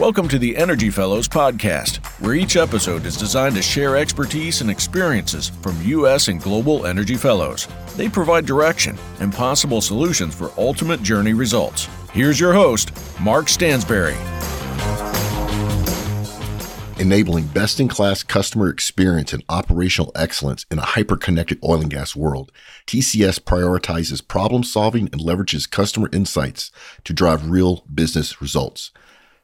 Welcome to the Energy Fellows podcast, where each episode is designed to share expertise and experiences from U.S. and global Energy Fellows. They provide direction and possible solutions for ultimate journey results. Here's your host, Mark Stansberry. Enabling best-in-class customer experience and operational excellence in a hyper-connected oil and gas world, TCS prioritizes problem-solving and leverages customer insights to drive real business results.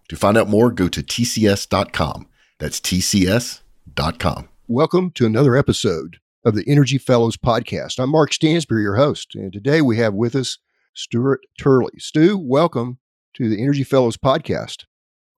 To find out more, go to tcs.com. That's tcs.com. Welcome to another episode of the Energy Fellows podcast. I'm Mark Stansberry, your host, and today we have with us Stuart Turley. Stu, welcome to the Energy Fellows podcast.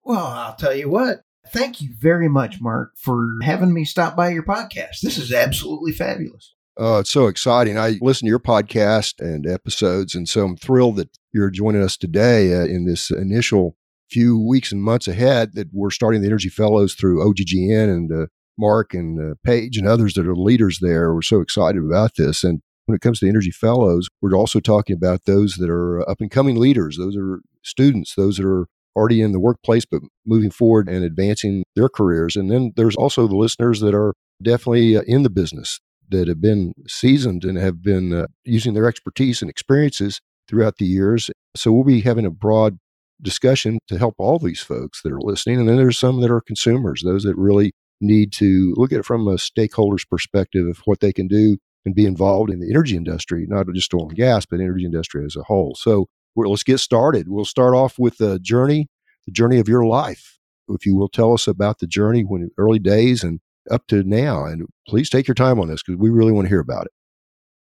Well, I'll tell you what. Thank you very much, Mark, for having me stop by your podcast. This is absolutely fabulous. It's so exciting. I listen to your podcast and episodes, and so I'm thrilled that you're joining us today in this initial few weeks and months ahead that we're starting the Energy Fellows through OGGN and Mark and Paige and others that are leaders there. We're so excited about this. And when it comes to Energy Fellows, we're also talking about those that are up-and-coming leaders. Those are students. Those that are already in the workplace, but moving forward and advancing their careers. And then there's also the listeners that are definitely in the business that have been seasoned and have been using their expertise and experiences throughout the years. So we'll be having a broad discussion to help all these folks that are listening. And then there's some that are consumers, those that really need to look at it from a stakeholder's perspective of what they can do and be involved in the energy industry, not just oil and gas, but energy industry as a whole. So let's get started. We'll start off with the journey of your life. If you will, tell us about the journey when early days and up to now. And please take your time on this because we really want to hear about it.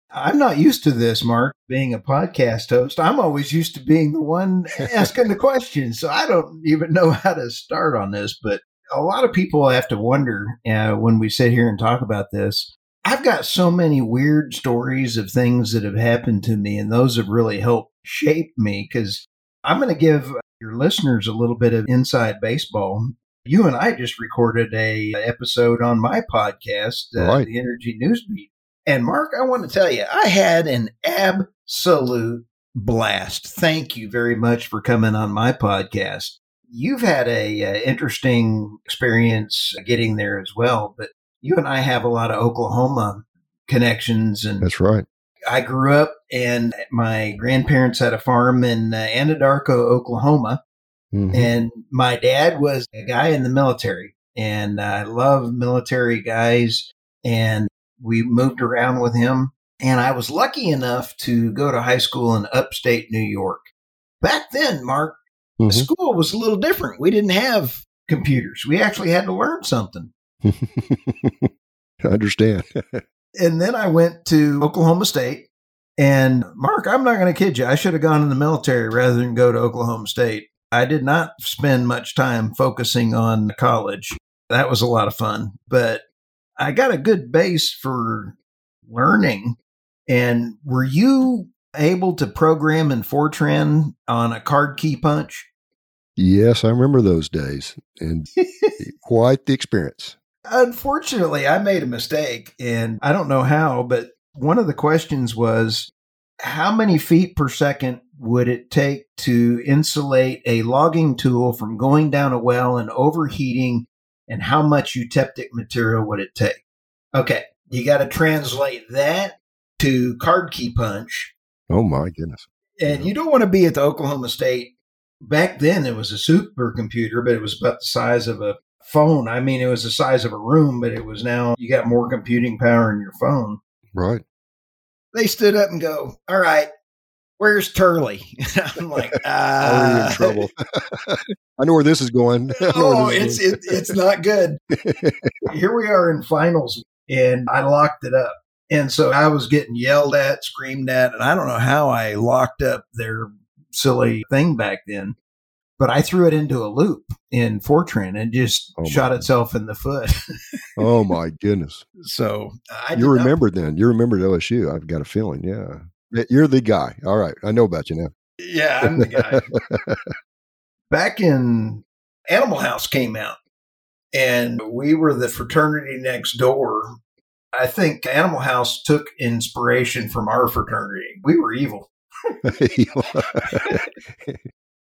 I'm not used to this, Mark, being a podcast host. I'm always used to being the one asking the questions. So I don't even know how to start on this. But a lot of people have to wonder when we sit here and talk about this. I've got so many weird stories of things that have happened to me, and those have really helped shape me because I'm going to give your listeners a little bit of inside baseball. You and I just recorded an episode on my podcast, the Energy Newsbeat. And Mark, I want to tell you, I had an absolute blast. Thank you very much for coming on my podcast. You've had an interesting experience getting there as well, but you and I have a lot of Oklahoma connections. And that's right. I grew up and my grandparents had a farm in Anadarko, Oklahoma. Mm-hmm. And my dad was a guy in the military. And I love military guys. And we moved around with him. And I was lucky enough to go to high school in upstate New York. Back then, Mark, mm-hmm. School was a little different. We didn't have computers. We actually had to learn something. I understand. And then I went to Oklahoma State. And Mark, I'm not going to kid you. I should have gone in the military rather than go to Oklahoma State. I did not spend much time focusing on college. That was a lot of fun. But I got a good base for learning. And were you able to program in Fortran on a card key punch? Yes, I remember those days. And quite the experience. Unfortunately, I made a mistake, and I don't know how, but one of the questions was, how many feet per second would it take to insulate a logging tool from going down a well and overheating, and how much eutectic material would it take? Okay, you got to translate that to card key punch. Oh, my goodness. And you don't want to be at the Oklahoma State. Back then, it was a supercomputer, but it was about the size of a phone. I mean, it was the size of a room, but it was now you got more computing power in your phone. Right. They stood up and go, all right, where's Turley? I'm like, I'm in trouble. I know where this is going. Oh, it's not good. Here we are in finals, and I locked it up. And so I was getting yelled at, screamed at, and I don't know how I locked up their silly thing back then. But I threw it into a loop in Fortran and just shot itself in the foot. Oh, my goodness. So you remembered then. You remembered LSU. I've got a feeling. Yeah. You're the guy. All right. I know about you now. Yeah, I'm the guy. Back in Animal House came out, and we were the fraternity next door. I think Animal House took inspiration from our fraternity. We were evil.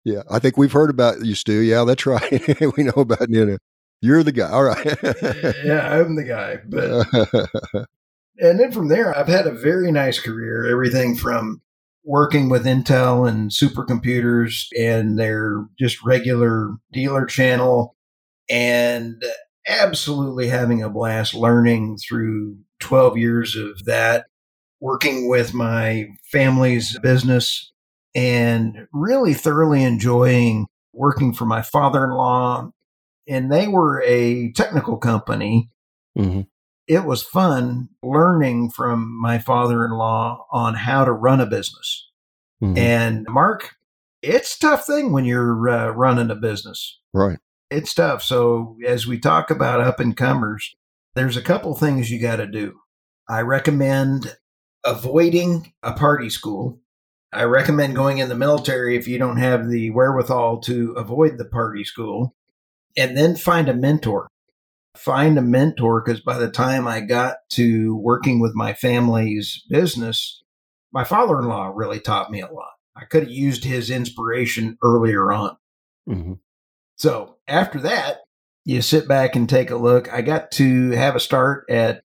Yeah, I think we've heard about you, Stu. Yeah, that's right. We know about Nina. You're the guy. All right. Yeah, I'm the guy. But and then from there, I've had a very nice career. Everything from working with Intel and supercomputers and their just regular dealer channel, and absolutely having a blast learning through 12 years of that, working with my family's business, and really thoroughly enjoying working for my father-in-law. And they were a technical company. Mm-hmm. It was fun learning from my father-in-law on how to run a business. Mm-hmm. And Mark, it's a tough thing when you're running a business. Right. It's tough. So as we talk about up-and-comers, there's a couple things you got to do. I recommend avoiding a party school. I recommend going in the military if you don't have the wherewithal to avoid the party school. And then find a mentor. Find a mentor, because by the time I got to working with my family's business, my father-in-law really taught me a lot. I could have used his inspiration earlier on. Mm-hmm. So after that, you sit back and take a look. I got to have a start at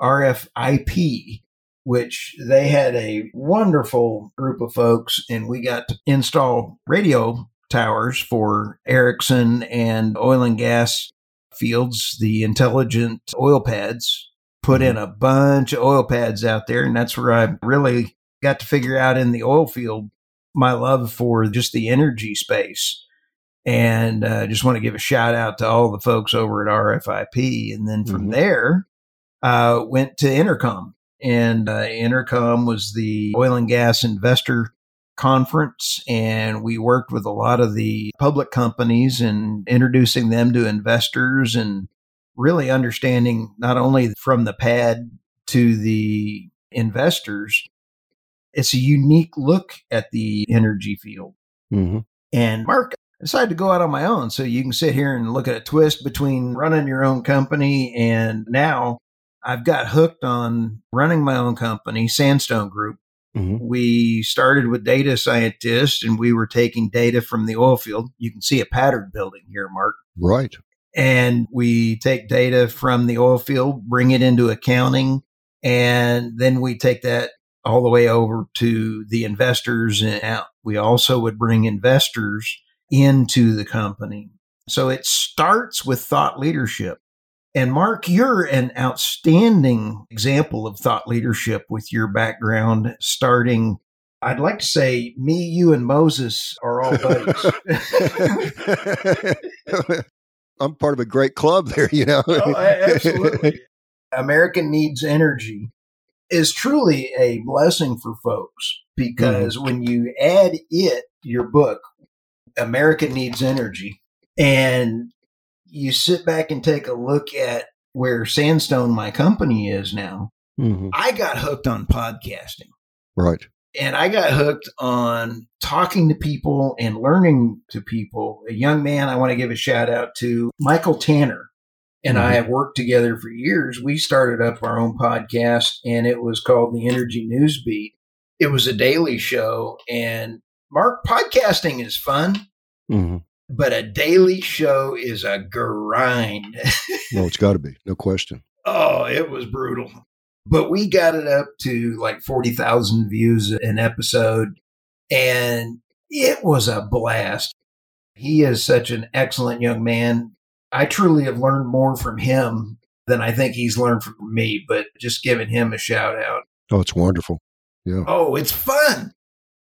RFIP, which they had a wonderful group of folks, and we got to install radio towers for Ericsson and oil and gas fields, the intelligent oil pads, put in a bunch of oil pads out there. And that's where I really got to figure out in the oil field my love for just the energy space. And I just want to give a shout out to all the folks over at RFIP. And then from there, went to Intercom. And Intercom was the oil and gas investor conference, and we worked with a lot of the public companies and introducing them to investors and really understanding not only from the pad to the investors, it's a unique look at the energy field. Mm-hmm. And Mark, I decided to go out on my own. So you can sit here and look at a twist between running your own company, and now I've got hooked on running my own company, Sandstone Group. Mm-hmm. We started with data scientists, and we were taking data from the oil field. You can see a pattern building here, Mark. Right. And we take data from the oil field, bring it into accounting, and then we take that all the way over to the investors and out. We also would bring investors into the company. So it starts with thought leadership. And Mark, you're an outstanding example of thought leadership with your background starting, I'd like to say me, you, and Moses are all buddies. I'm part of a great club there, you know. Oh, absolutely. American Needs Energy is truly a blessing for folks, because when you add it, your book, American Needs Energy, and you sit back and take a look at where Sandstone, my company, is now. Mm-hmm. I got hooked on podcasting. Right. And I got hooked on talking to people and learning to people. A young man I want to give a shout out to, Michael Tanner, and I have worked together for years. We started up our own podcast, and it was called the Energy Newsbeat. It was a daily show. And Mark, podcasting is fun. Mm-hmm. But a daily show is a grind. Well, it's got to be. No question. Oh, it was brutal. But we got it up to like 40,000 views an episode, and it was a blast. He is such an excellent young man. I truly have learned more from him than I think he's learned from me, but just giving him a shout out. Oh, it's wonderful. Yeah. Oh, it's fun.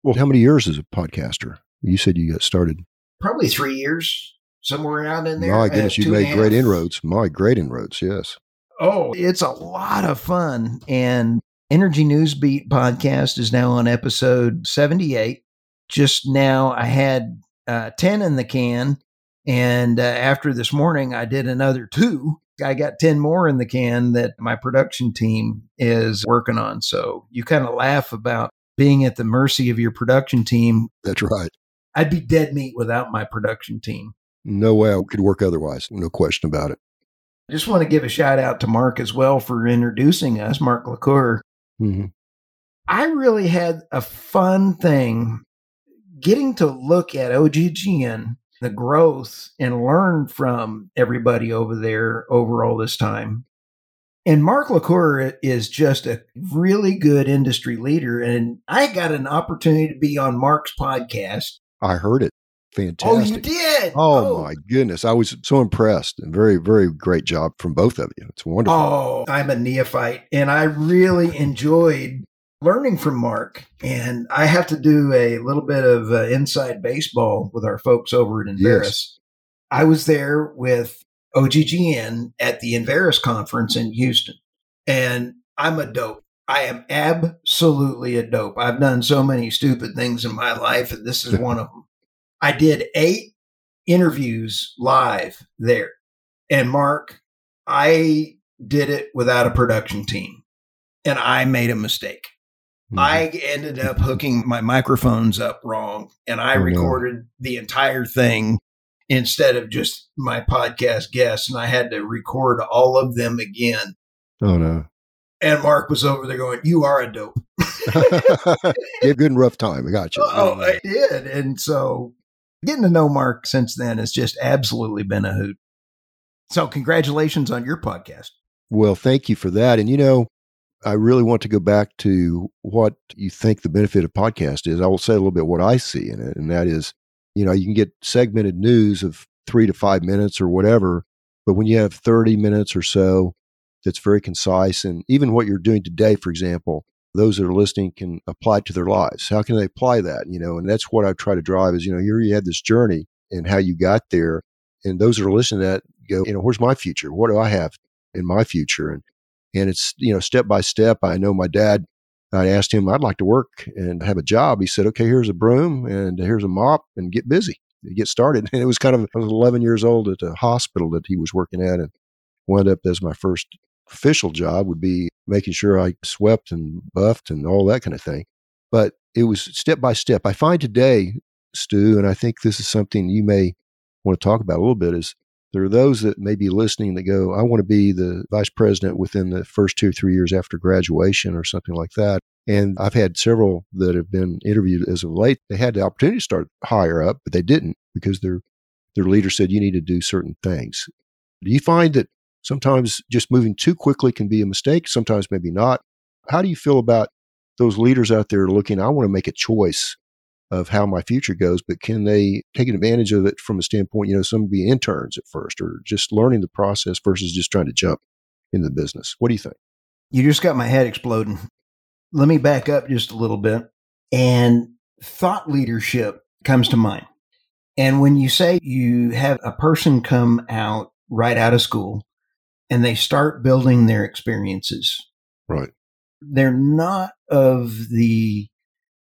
Well, how many years as a podcaster? You said you got started. Probably 3 years, somewhere around in there. My goodness, you made great inroads. Yes. Oh, it's a lot of fun. And Energy Newsbeat podcast is now on episode 78. Just now, I had 10 in the can. And after this morning, I did another 2. I got 10 more in the can that my production team is working on. So you kind of laugh about being at the mercy of your production team. That's right. I'd be dead meat without my production team. No way I could work otherwise. No question about it. I just want to give a shout out to Mark as well for introducing us, Mark LaCour. Mm-hmm. I really had a fun thing getting to look at OGGN, the growth, and learn from everybody over there over all this time. And Mark LaCour is just a really good industry leader. And I got an opportunity to be on Mark's podcast. I heard it. Fantastic. Oh, you did? Oh, my goodness. I was so impressed, and very, very great job from both of you. It's wonderful. Oh, I'm a neophyte, and I really enjoyed learning from Mark. And I have to do a little bit of inside baseball with our folks over at Enverus. Yes. I was there with OGGN at the Enverus conference in Houston, and I'm a dope. I am absolutely a dope. I've done so many stupid things in my life, and this is one of them. I did 8 interviews live there. And Mark, I did it without a production team, and I made a mistake. Mm-hmm. I ended up hooking my microphones up wrong, and I recorded the entire thing instead of just my podcast guests. And I had to record all of them again. Oh, no. And Mark was over there going, "You are a dope." You had a good and rough time. I got you. Oh, I did. And so, getting to know Mark since then has just absolutely been a hoot. So congratulations on your podcast. Well, thank you for that. And, you know, I really want to go back to what you think the benefit of podcast is. I will say a little bit what I see in it. And that is, you know, you can get segmented news of 3 to 5 minutes or whatever. But when you have 30 minutes or so, that's very concise. And even what you're doing today, for example, those that are listening can apply it to their lives. How can they apply that? You know, and that's what I try to drive is, you know, here you had this journey and how you got there. And those that are listening to that go, you know, where's my future? What do I have in my future? And it's, you know, step by step. I know my dad, I asked him, I'd like to work and have a job. He said, okay, here's a broom and here's a mop and get busy and get started. And it was kind of, I was 11 years old at a hospital that he was working at and wound up as my first official job would be making sure I swept and buffed and all that kind of thing. But it was step by step. I find today, Stu, and I think this is something you may want to talk about a little bit, is there are those that may be listening that go, I want to be the vice president within the first 2 or 3 years after graduation or something like that. And I've had several that have been interviewed as of late. They had the opportunity to start higher up, but they didn't because their leader said, you need to do certain things. Do you find that sometimes just moving too quickly can be a mistake, sometimes maybe not? How do you feel about those leaders out there looking, I want to make a choice of how my future goes, but can they take advantage of it from a standpoint, you know, some be interns at first or just learning the process versus just trying to jump into the business? What do you think? You just got my head exploding. Let me back up just a little bit. And thought leadership comes to mind. And when you say you have a person come out right out of school, and they start building their experiences. Right. They're not of the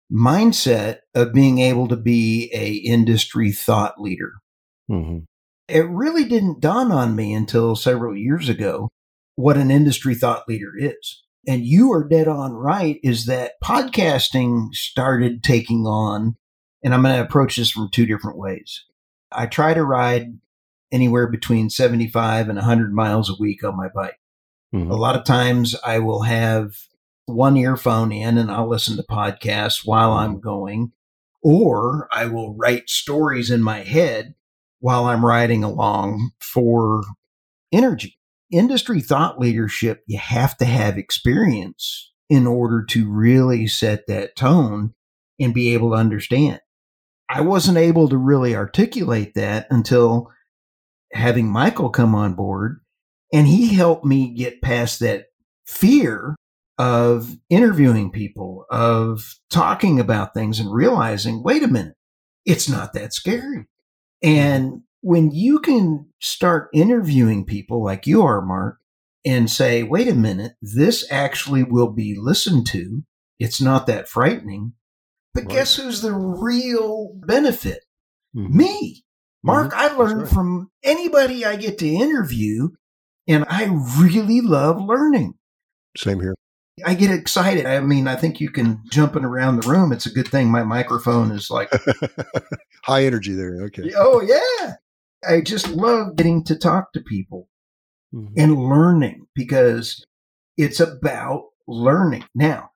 mindset of being able to be a industry thought leader. Mm-hmm. It really didn't dawn on me until several years ago what an industry thought leader is. And you are dead on right is that podcasting started taking on, and I'm going to approach this from 2 different ways. I try to ride anywhere between 75 and 100 miles a week on my bike. Mm-hmm. A lot of times I will have one earphone in and I'll listen to podcasts while I'm going, or I will write stories in my head while I'm riding along for energy. Industry thought leadership, you have to have experience in order to really set that tone and be able to understand. I wasn't able to really articulate that until having Michael come on board, and he helped me get past that fear of interviewing people, of talking about things and realizing, wait a minute, it's not that scary. And when you can start interviewing people like you are, Mark, and say, wait a minute, this actually will be listened to. It's not that frightening. But right. Guess who's the real benefit? Mm-hmm. Me. Mark, I learn from anybody I get to interview, and I really love learning. Same here. I get excited. I mean, I think you can jumping around the room. It's a good thing my microphone is like high energy there. Okay. Oh, yeah. I just love getting to talk to people and learning because it's about learning. Now,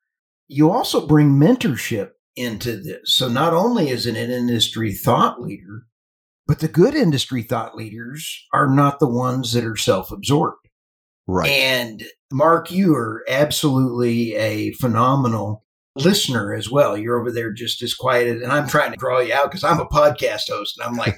you also bring mentorship into this. So not only is it an industry thought leader, but the good industry thought leaders are not the ones that are self-absorbed. Right. And Mark, you are absolutely a phenomenal listener as well. You're over there just as quiet, and I'm trying to draw you out because I'm a podcast host, and I'm like,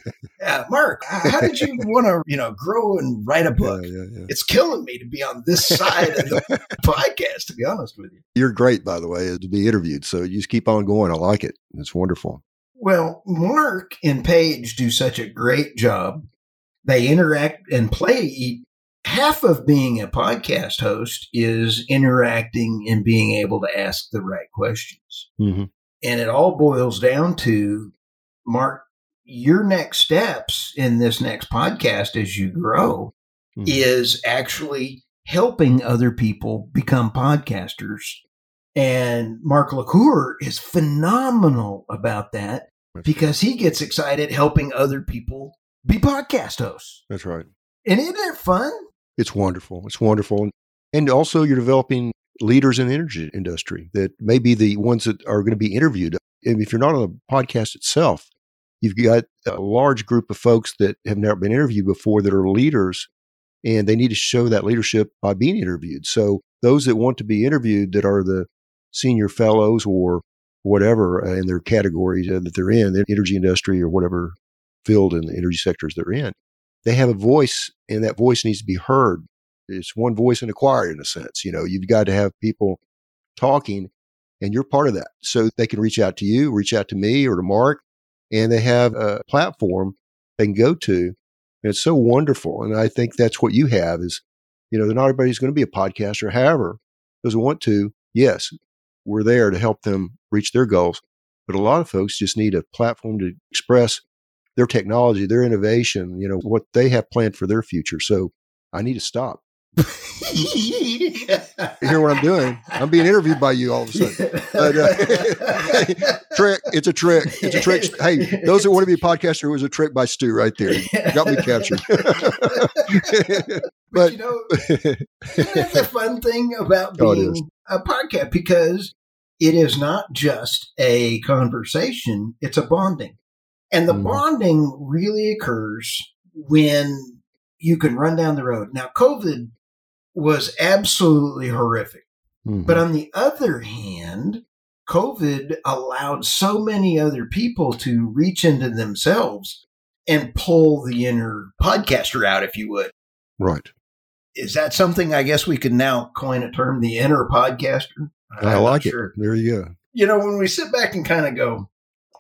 Mark, how did you want to, grow and write a book? Yeah. It's killing me to be on this side of the podcast, to be honest with you. You're great, by the way, to be interviewed. So you just keep on going. I like it. It's wonderful. Well, Mark and Paige do such a great job. They interact and play. Half of being a podcast host is interacting and being able to ask the right questions. Mm-hmm. And it all boils down to, Mark, your next steps in this next podcast as you grow mm-hmm. is actually helping other people become podcasters. And Mark LaCour is phenomenal about that because he gets excited helping other people be podcast hosts. That's right. And isn't that fun? It's wonderful. It's wonderful. And also you're developing leaders in the energy industry that may be the ones that are going to be interviewed. And if you're not on the podcast itself, you've got a large group of folks that have never been interviewed before that are leaders, and they need to show that leadership by being interviewed. So those that want to be interviewed that are the senior fellows or whatever in their categories that they're in, the energy industry or whatever field in the energy sectors they're in, they have a voice, and that voice needs to be heard. It's one voice in a choir, in a sense. You've got to have people talking, and you're part of that. So they can reach out to you, reach out to me or to Mark, and they have a platform they can go to. And it's so wonderful. And I think that's what you have is, not everybody's going to be a podcaster. However, those who want to, yes, we're there to help them reach their goals. But a lot of folks just need a platform to express their technology, their innovation, what they have planned for their future. So I need to stop. You hear what I'm doing? I'm being interviewed by you all of a sudden. But, trick. It's a trick. It's a trick. Hey, those that want to be a podcaster, it was a trick by Stu right there. Got me captured. But that's a fun thing about being a podcast, because it is not just a conversation. It's a bonding. And the bonding really occurs when you can run down the road. Now, COVID was absolutely horrific. Mm-hmm. But on the other hand, COVID allowed so many other people to reach into themselves and pull the inner podcaster out, if you would. Right. Is that something, I guess we could now coin a term, the inner podcaster? I like it. There you go. When we sit back and kind of go,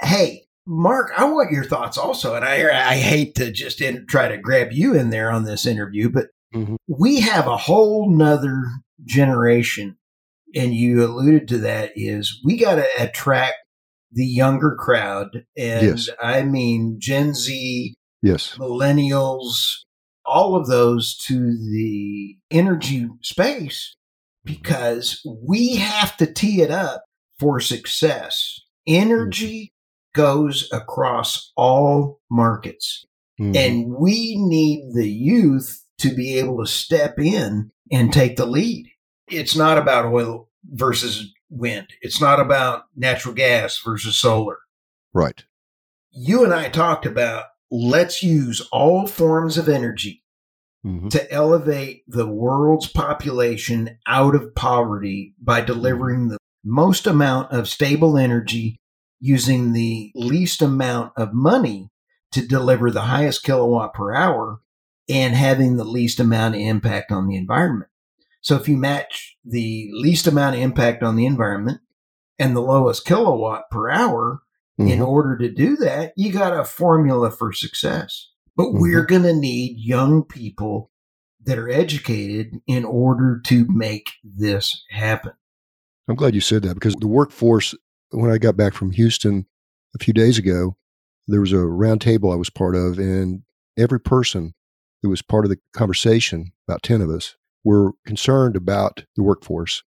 hey, Mark, I want your thoughts also, and I hate to just try to grab you in there on this interview, but we have a whole nother generation, and you alluded to that, is we got to attract the younger crowd, and yes. I mean Gen Z, yes, millennials, all of those to the energy space, because we have to tee it up for success. Energy goes across all markets. And we need the youth to be able to step in and take the lead. It's not about oil versus wind. It's not about natural gas versus solar. Right. You and I talked about, let's use all forms of energy to elevate the world's population out of poverty by delivering the most amount of stable energy using the least amount of money to deliver the highest kilowatt per hour and having the least amount of impact on the environment. So if you match the least amount of impact on the environment and the lowest kilowatt per hour, in order to do that, you got a formula for success. But we're going to need young people that are educated in order to make this happen. I'm glad you said that, because the workforce, when I got back from Houston a few days ago, there was a round table I was part of, and every person that was part of the conversation, about 10 of us, were concerned about the workforce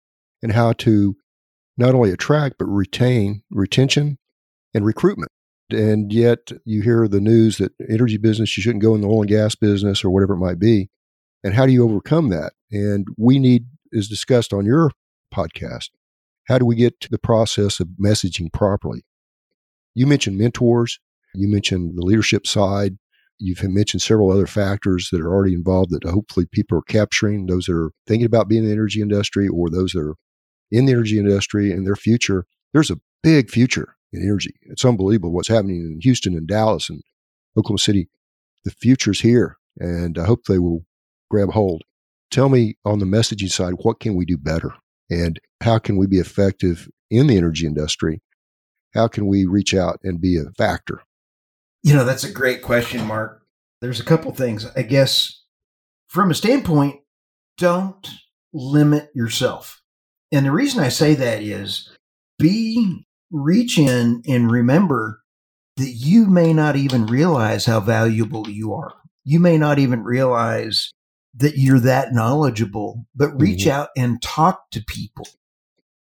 and how to not only attract, but retention and recruitment. And yet you hear the news that energy business, you shouldn't go in the oil and gas business or whatever it might be. And how do you overcome that? And we need, as discussed on your podcast, How do we get to the process of messaging properly? You mentioned mentors. You mentioned the leadership side. You've mentioned several other factors that are already involved that hopefully people are capturing, those that are thinking about being in the energy industry or those that are in the energy industry and their future. There's a big future in energy. It's unbelievable what's happening in Houston and Dallas and Oklahoma City. The future's here, and I hope they will grab hold. Tell me on the messaging side, what can we do better? And how can we be effective in the energy industry? How can we reach out and be a factor? You know, that's a great question, Mark. There's a couple things. I guess from a standpoint, don't limit yourself. And the reason I say that is reach in and remember that you may not even realize how valuable you are. You may not even realize that you're that knowledgeable, but reach out and talk to people.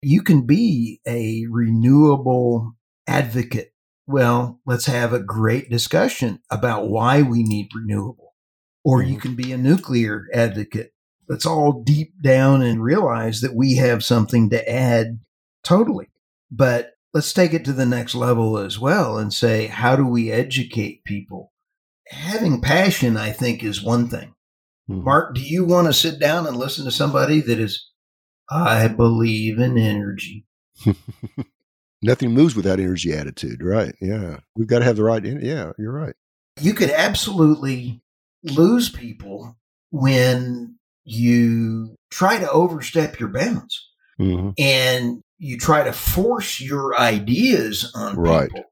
You can be a renewable advocate. Well, let's have a great discussion about why we need renewable. Or you can be a nuclear advocate. Let's all deep down and realize that we have something to add totally. But let's take it to the next level as well and say, how do we educate people? Having passion, I think, is one thing. Mark, do you want to sit down and listen to somebody that is, I believe in energy? Nothing moves without energy attitude, right? Yeah. We've got to have the right. Yeah, you're right. You could absolutely lose people when you try to overstep your bounds and you try to force your ideas on people.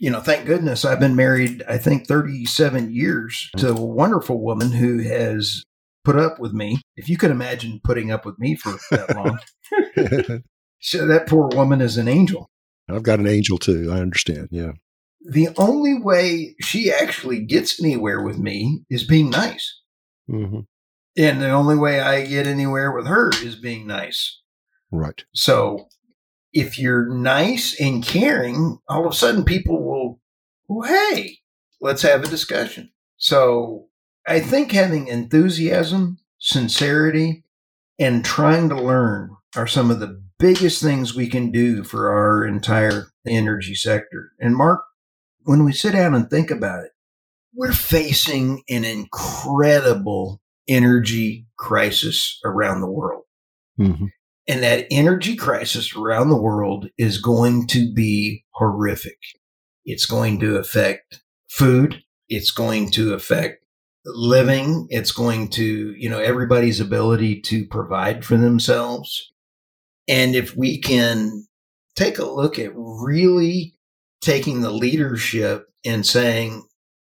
You know, thank goodness I've been married, I think, 37 years to a wonderful woman who has put up with me. If you could imagine putting up with me for that long. So that poor woman is an angel. I've got an angel too. I understand. Yeah. The only way she actually gets anywhere with me is being nice. And the only way I get anywhere with her is being nice. Right. So if you're nice and caring, all of a sudden people will, well, hey, let's have a discussion. So I think having enthusiasm, sincerity, and trying to learn are some of the biggest things we can do for our entire energy sector. And Mark, when we sit down and think about it, we're facing an incredible energy crisis around the world. And that energy crisis around the world is going to be horrific. It's going to affect food. It's going to affect living. It's going to, you know, everybody's ability to provide for themselves. And if we can take a look at really taking the leadership and saying,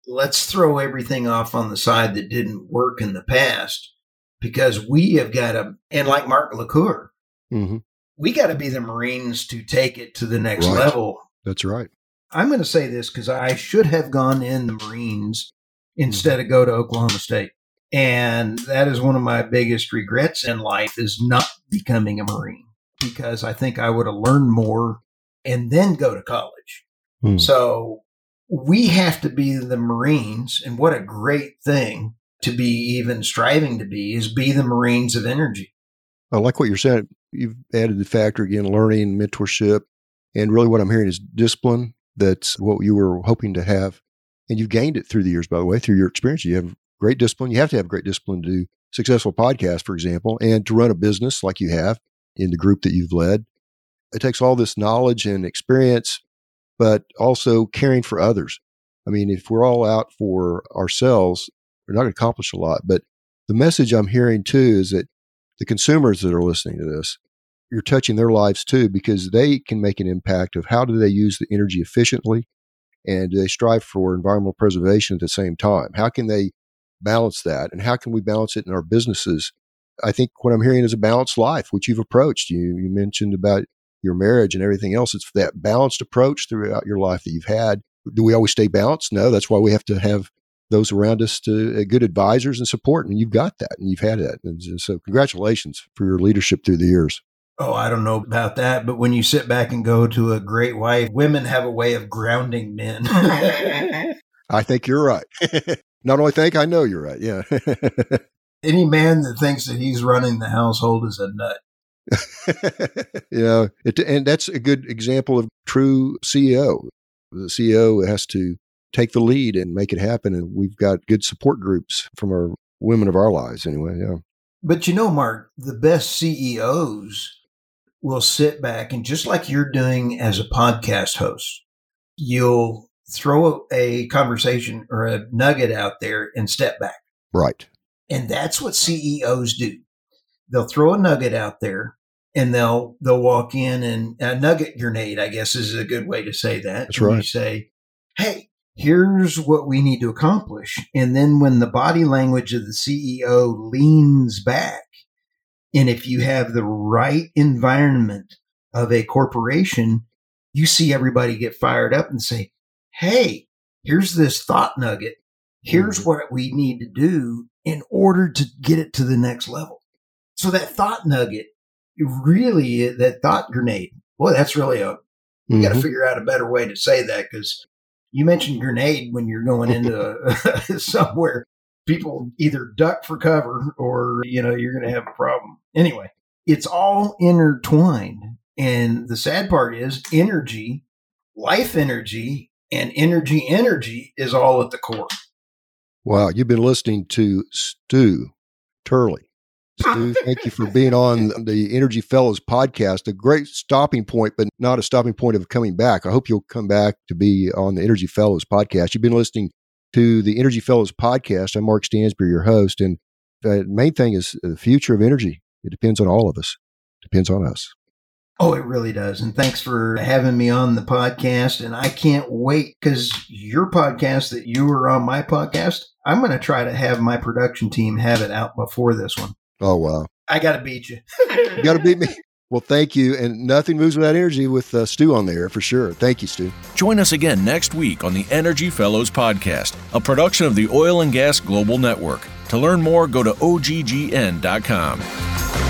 let's throw everything off on the side that didn't work in the past, because we have got to, and like Mark LaCour, we got to be the Marines to take it to the next level. That's right. I'm going to say this because I should have gone in the Marines instead of go to Oklahoma State. And that is one of my biggest regrets in life, is not becoming a Marine, because I think I would have learned more and then go to college. So we have to be the Marines. And what a great thing to be even striving to be is be the Marines of energy. I like what you're saying. You've added the factor again, learning, mentorship, and really what I'm hearing is discipline. That's what you were hoping to have. And you've gained it through the years, by the way, through your experience. You have great discipline. You have to have great discipline to do successful podcasts, for example, and to run a business like you have in the group that you've led. It takes all this knowledge and experience, but also caring for others. I mean, if we're all out for ourselves, we're not going to accomplish a lot. But the message I'm hearing too is that the consumers that are listening to this, you're touching their lives too, because they can make an impact of how do they use the energy efficiently, and do they strive for environmental preservation at the same time? How can they balance that, and how can we balance it in our businesses? I think what I'm hearing is a balanced life, which you've approached. You mentioned about your marriage and everything else. It's that balanced approach throughout your life that you've had. Do we always stay balanced? No, that's why we have to have those around us to good advisors and support. And you've got that, and you've had that. And so congratulations for your leadership through the years. Oh, I don't know about that. But when you sit back and go to a great wife, women have a way of grounding men. I think you're right. Not only think, I know you're right. Yeah. Any man that thinks that he's running the household is a nut. And that's a good example of true CEO. The CEO has to take the lead and make it happen. And we've got good support groups from our women of our lives anyway. Yeah. But you know, Mark, the best CEOs will sit back and just like you're doing as a podcast host, you'll throw a conversation or a nugget out there and step back. Right. And that's what CEOs do. They'll throw a nugget out there and they'll walk in and a nugget grenade, I guess is a good way to say that. That's right. You say, hey, here's what we need to accomplish. And then when the body language of the CEO leans back, and if you have the right environment of a corporation, you see everybody get fired up and say, hey, here's this thought nugget. Here's what we need to do in order to get it to the next level. So that thought nugget, really, that thought grenade, boy, that's really you got to figure out a better way to say that, because you mentioned grenade when you're going into somewhere. People either duck for cover or, you're going to have a problem. Anyway, it's all intertwined. And the sad part is energy, life energy, and energy is all at the core. Wow. You've been listening to Stu Turley. Stu, thank you for being on the Energy Fellows podcast. A great stopping point, but not a stopping point of coming back. I hope you'll come back to be on the Energy Fellows podcast. You've been listening to the Energy Fellows podcast. I'm Mark Stansberry, your host. And the main thing is the future of energy. It depends on all of us. It depends on us. Oh, it really does. And thanks for having me on the podcast. And I can't wait, because your podcast that you were on my podcast, I'm going to try to have my production team have it out before this one. Oh, wow. I got to beat you. You got to beat me. Well, thank you. And nothing moves without energy with Stu on there for sure. Thank you, Stu. Join us again next week on the Energy Fellows podcast, a production of the Oil and Gas Global Network. To learn more, go to OGGN.com.